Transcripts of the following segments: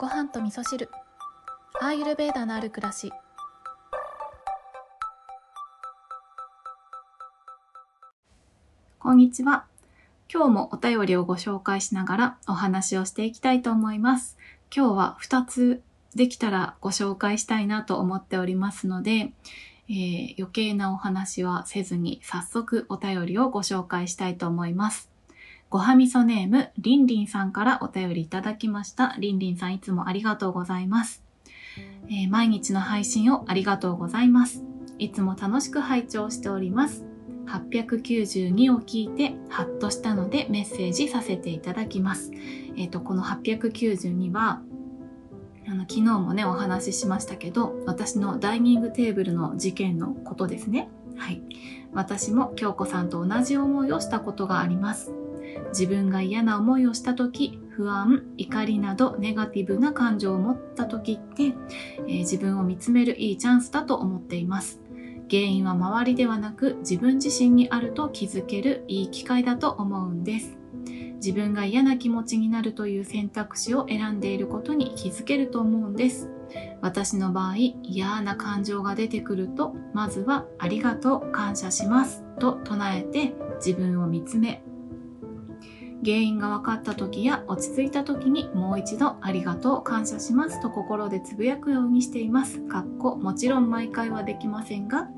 ご飯と味噌汁、アーユルベーダのある暮らし。こんにちは。今日もお便りをご紹介しながらお話をしていきたいと思います。今日は2つできたらご紹介したいなと思っておりますので、余計なお話はせずに早速お便りをご紹介したいと思います。ごはみそネームりんりんさんからお便りいただきました。りんりんさん、いつもありがとうございます。毎日の配信をありがとうございます。いつも楽しく拝聴しております。892を聞いてハッとしたのでメッセージさせていただきます。この892は昨日もねお話ししましたけど、私のダイニングテーブルの事件のことですね。はい、私も京子さんと同じ思いをしたことがあります。自分が嫌な思いをした時、不安、怒りなどネガティブな感情を持った時って、自分を見つめるいいチャンスだと思っています。原因は周りではなく自分自身にあると気づけるいい機会だと思うんです。自分が嫌な気持ちになるという選択肢を選んでいることに気づけると思うんです。私の場合、嫌な感情が出てくると、まずはありがとう、感謝しますと唱えて自分を見つめ、原因が分かった時や落ち着いた時にもう一度ありがとう、感謝しますと心でつぶやくようにしています。もちろん毎回はできませんが、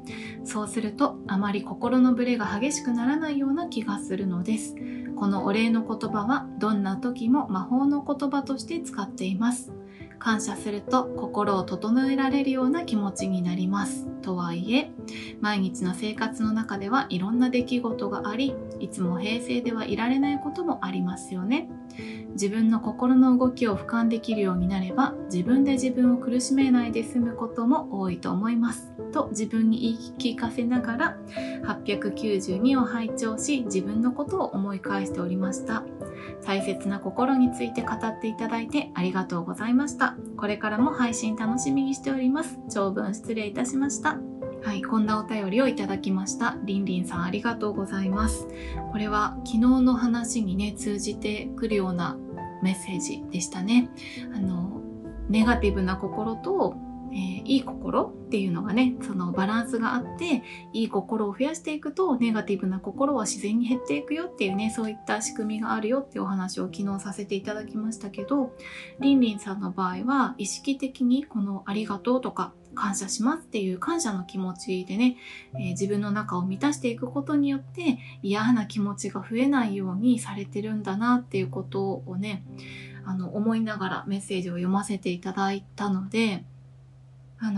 そうするとあまり心のブレが激しくならないような気がするのです。このお礼の言葉はどんな時も魔法の言葉として使っています。感謝すると心を整えられるような気持ちになります。とはいえ、毎日の生活の中ではいろんな出来事があり、いつも平静ではいられないこともありますよね。自分の心の動きを俯瞰できるようになれば、自分で自分を苦しめないで済むことも多いと思います。と自分に言い聞かせながら、892を拝聴し、自分のことを思い返しておりました。大切な心について語っていただいてありがとうございました。これからも配信楽しみにしております。長文失礼いたしました。はい、こんなお便りをいただきました。りんりんさん、ありがとうございます。これは昨日の話にね、通じてくるようなメッセージでしたね。ネガティブな心と、いい心っていうのがね、そのバランスがあって、いい心を増やしていくと、ネガティブな心は自然に減っていくよっていうね、そういった仕組みがあるよっていうお話を昨日させていただきましたけど、りんりんさんの場合は、意識的にこのありがとうとか、感謝しますっていう感謝の気持ちでね、自分の中を満たしていくことによって、嫌な気持ちが増えないようにされてるんだなっていうことをね、思いながらメッセージを読ませていただいたので、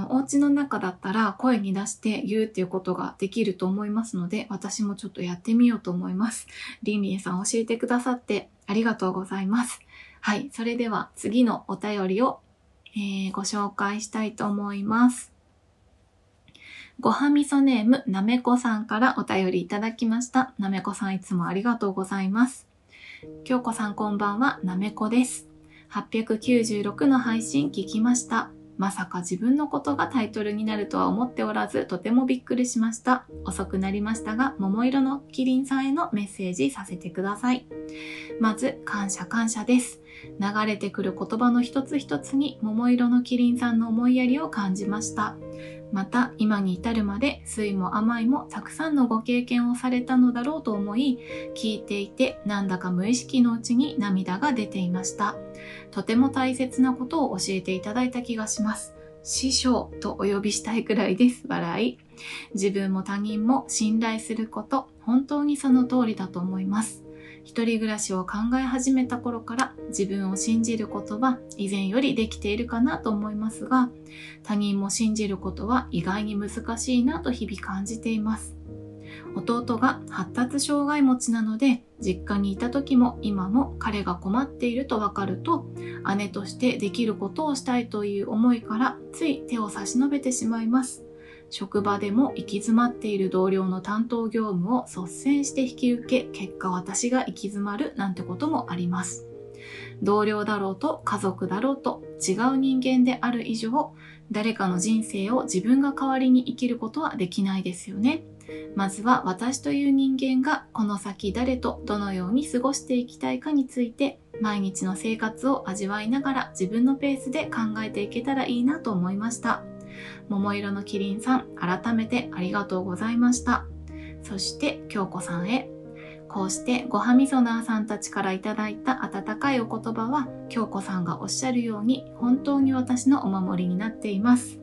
お家の中だったら声に出して言うっていうことができると思いますので、私もちょっとやってみようと思います。りんりんさん、教えてくださってありがとうございます。はい、それでは次のお便りを、ご紹介したいと思います。ごはみそネームなめこさんからお便りいただきました。なめこさん、いつもありがとうございます。京子さん、こんばんは。なめこです。896の配信聞きました。まさか自分のことがタイトルになるとは思っておらず、とてもびっくりしました。遅くなりましたが、桃色のキリンさんへのメッセージさせてください。まず、感謝感謝です。流れてくる言葉の一つ一つに、桃色のキリンさんの思いやりを感じました。また、今に至るまで、酸も甘いもたくさんのご経験をされたのだろうと思い、聞いていて、なんだか無意識のうちに涙が出ていました。とても大切なことを教えていただいた気がします。師匠とお呼びしたいくらいです。笑い。自分も他人も信頼すること、本当にその通りだと思います。一人暮らしを考え始めた頃から自分を信じることは以前よりできているかなと思いますが、他人も信じることは意外に難しいなと日々感じています。弟が発達障害持ちなので、実家にいた時も今も彼が困っていると分かると、姉としてできることをしたいという思いからつい手を差し伸べてしまいます。職場でも行き詰まっている同僚の担当業務を率先して引き受け、結果私が行き詰まるなんてこともあります。同僚だろうと家族だろうと違う人間である以上、誰かの人生を自分が代わりに生きることはできないですよね。まずは私という人間がこの先誰とどのように過ごしていきたいかについて毎日の生活を味わいながら自分のペースで考えていけたらいいなと思いました。桃色のキリンさん、改めてありがとうございました。そして京子さんへ。こうしてごはみそなーさんたちからいただいた温かいお言葉は、京子さんがおっしゃるように本当に私のお守りになっています。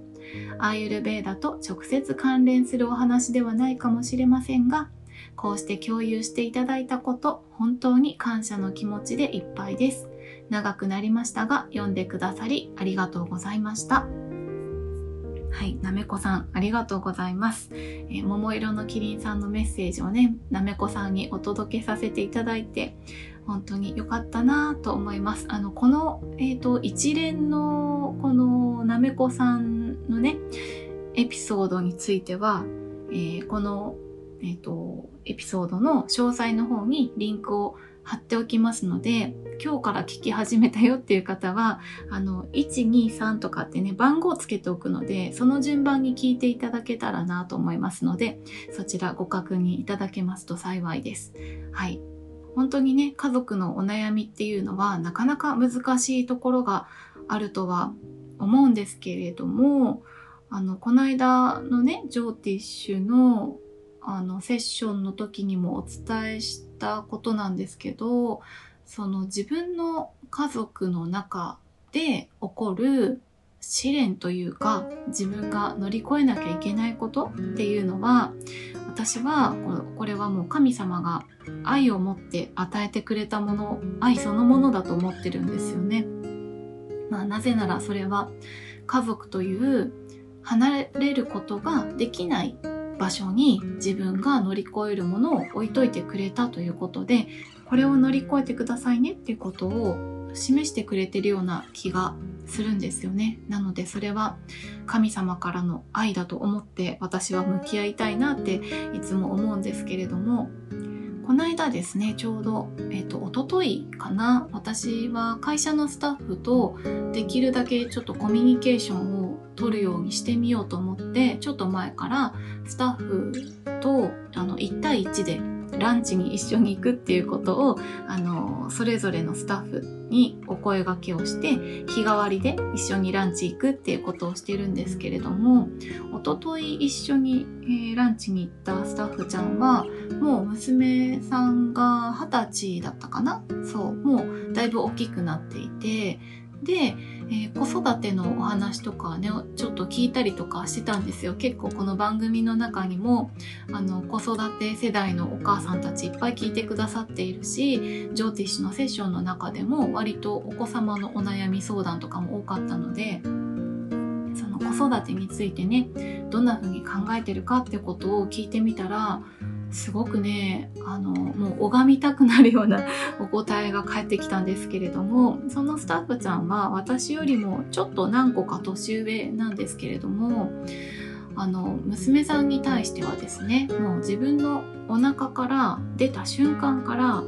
アーユルヴェーダと直接関連するお話ではないかもしれませんが、こうして共有していただいたこと、本当に感謝の気持ちでいっぱいです。長くなりましたが、読んでくださりありがとうございました。はい、なめこさんありがとうございます。桃色のキリンさんのメッセージをね、なめこさんにお届けさせていただいて、本当に良かったなぁと思います。この、一連のこのなめこさんのね、エピソードについては、この、エピソードの詳細の方にリンクを貼っておきますので、今日から聞き始めたよっていう方は、123とかってね、番号をつけておくので、その順番に聞いていただけたらなと思いますので、そちらご確認いただけますと幸いです。はい。本当にね、家族のお悩みっていうのはなかなか難しいところがあるとは思うんですけれども、この間のね、ジョーティッシュのセッションの時にもお伝えしたことなんですけど、その自分の家族の中で起こる試練というか、自分が乗り越えなきゃいけないことっていうのは、私はこれはもう神様が愛を持って与えてくれたもの、愛そのものだと思ってるんですよね。なぜならそれは家族という離れることができない場所に自分が乗り越えるものを置いといてくれたということで、これを乗り越えてくださいねっていうことを示してくれてるような気がするんですよね。なのでそれは神様からの愛だと思って私は向き合いたいなっていつも思うんですけれども、この間ですね、ちょうど、一昨日かな、私は会社のスタッフとできるだけちょっとコミュニケーションを取るようにしてみようと思って、ちょっと前からスタッフと1対1でランチに一緒に行くっていうことをそれぞれのスタッフにお声掛けをして、日替わりで一緒にランチ行くっていうことをしてるんですけれども、一昨日一緒に、ランチに行ったスタッフちゃんはもう娘さんが20歳だったかな、そう、もうだいぶ大きくなっていて、で、子育てのお話とかね、ちょっと聞いたりとかしてたんですよ。結構この番組の中にも子育て世代のお母さんたちいっぱい聞いてくださっているし、ジョーティッシュのセッションの中でも割とお子様のお悩み相談とかも多かったので、その子育てについてね、どんな風に考えてるかってことを聞いてみたら、すごくね、もう拝みたくなるようなお答えが返ってきたんですけれども、そのスタッフちゃんは私よりもちょっと何個か年上なんですけれども、娘さんに対してはですね、もう自分のお腹から出た瞬間から、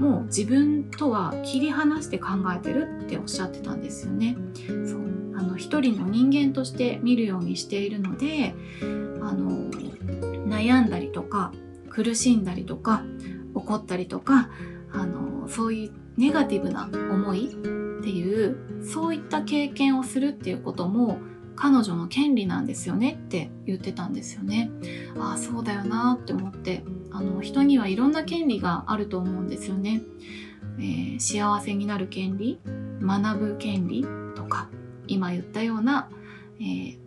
もう自分とは切り離して考えてるっておっしゃってたんですよね。そう、一人の人間として見るようにしているので、悩んだりとか、苦しんだりとか怒ったりとかそういうネガティブな思いっていうそういった経験をするっていうことも彼女の権利なんですよねって言ってたんですよね。ああ、そうだよなって思って、人にはいろんな権利があると思うんですよね。幸せになる権利、学ぶ権利とか、今言ったような、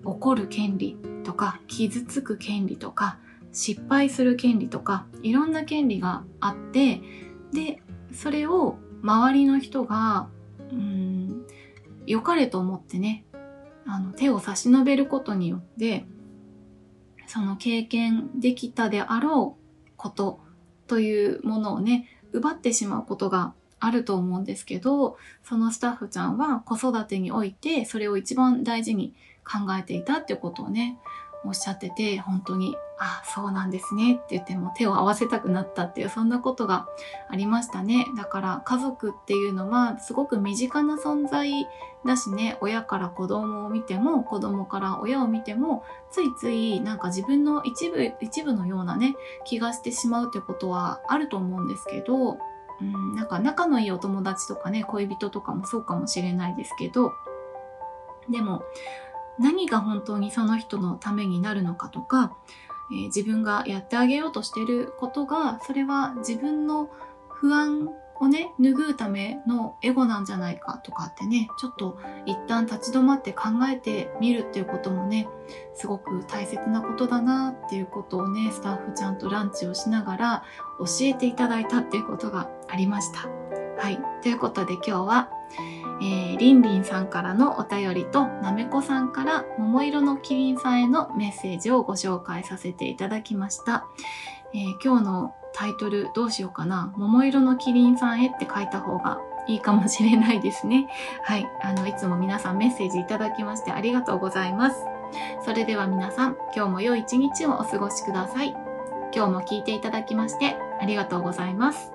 怒る権利とか、傷つく権利とか、失敗する権利とか、いろんな権利があって、でそれを周りの人が良かれと思ってね、手を差し伸べることによって、その経験できたであろうことというものをね、奪ってしまうことがあると思うんですけど、そのスタッフちゃんは子育てにおいてそれを一番大事に考えていたってことをね、おっしゃってて、本当に、あ、そうなんですねって言って、もう手を合わせたくなったっていう、そんなことがありましたね。だから家族っていうのはすごく身近な存在だしね、親から子供を見ても、子供から親を見ても、ついついなんか自分の一部のようなね、気がしてしまうってことはあると思うんですけど、なんか仲のいいお友達とかね、恋人とかもそうかもしれないですけど、でも何が本当にその人のためになるのかとか、自分がやってあげようとしてることが、それは自分の不安をね、拭うためのエゴなんじゃないかとかってね、ちょっと一旦立ち止まって考えてみるっていうこともね、すごく大切なことだなっていうことをね、スタッフちゃんとランチをしながら教えていただいたっていうことがありました。はい、ということで今日は、りんりんさんからのお便りと、なめこさんから桃色のキリンさんへのメッセージをご紹介させていただきました。今日のタイトルどうしようかな。桃色のキリンさんへって書いた方がいいかもしれないですね。はい。いつも皆さんメッセージいただきましてありがとうございます。それでは皆さん、今日も良い一日をお過ごしください。今日も聞いていただきましてありがとうございます。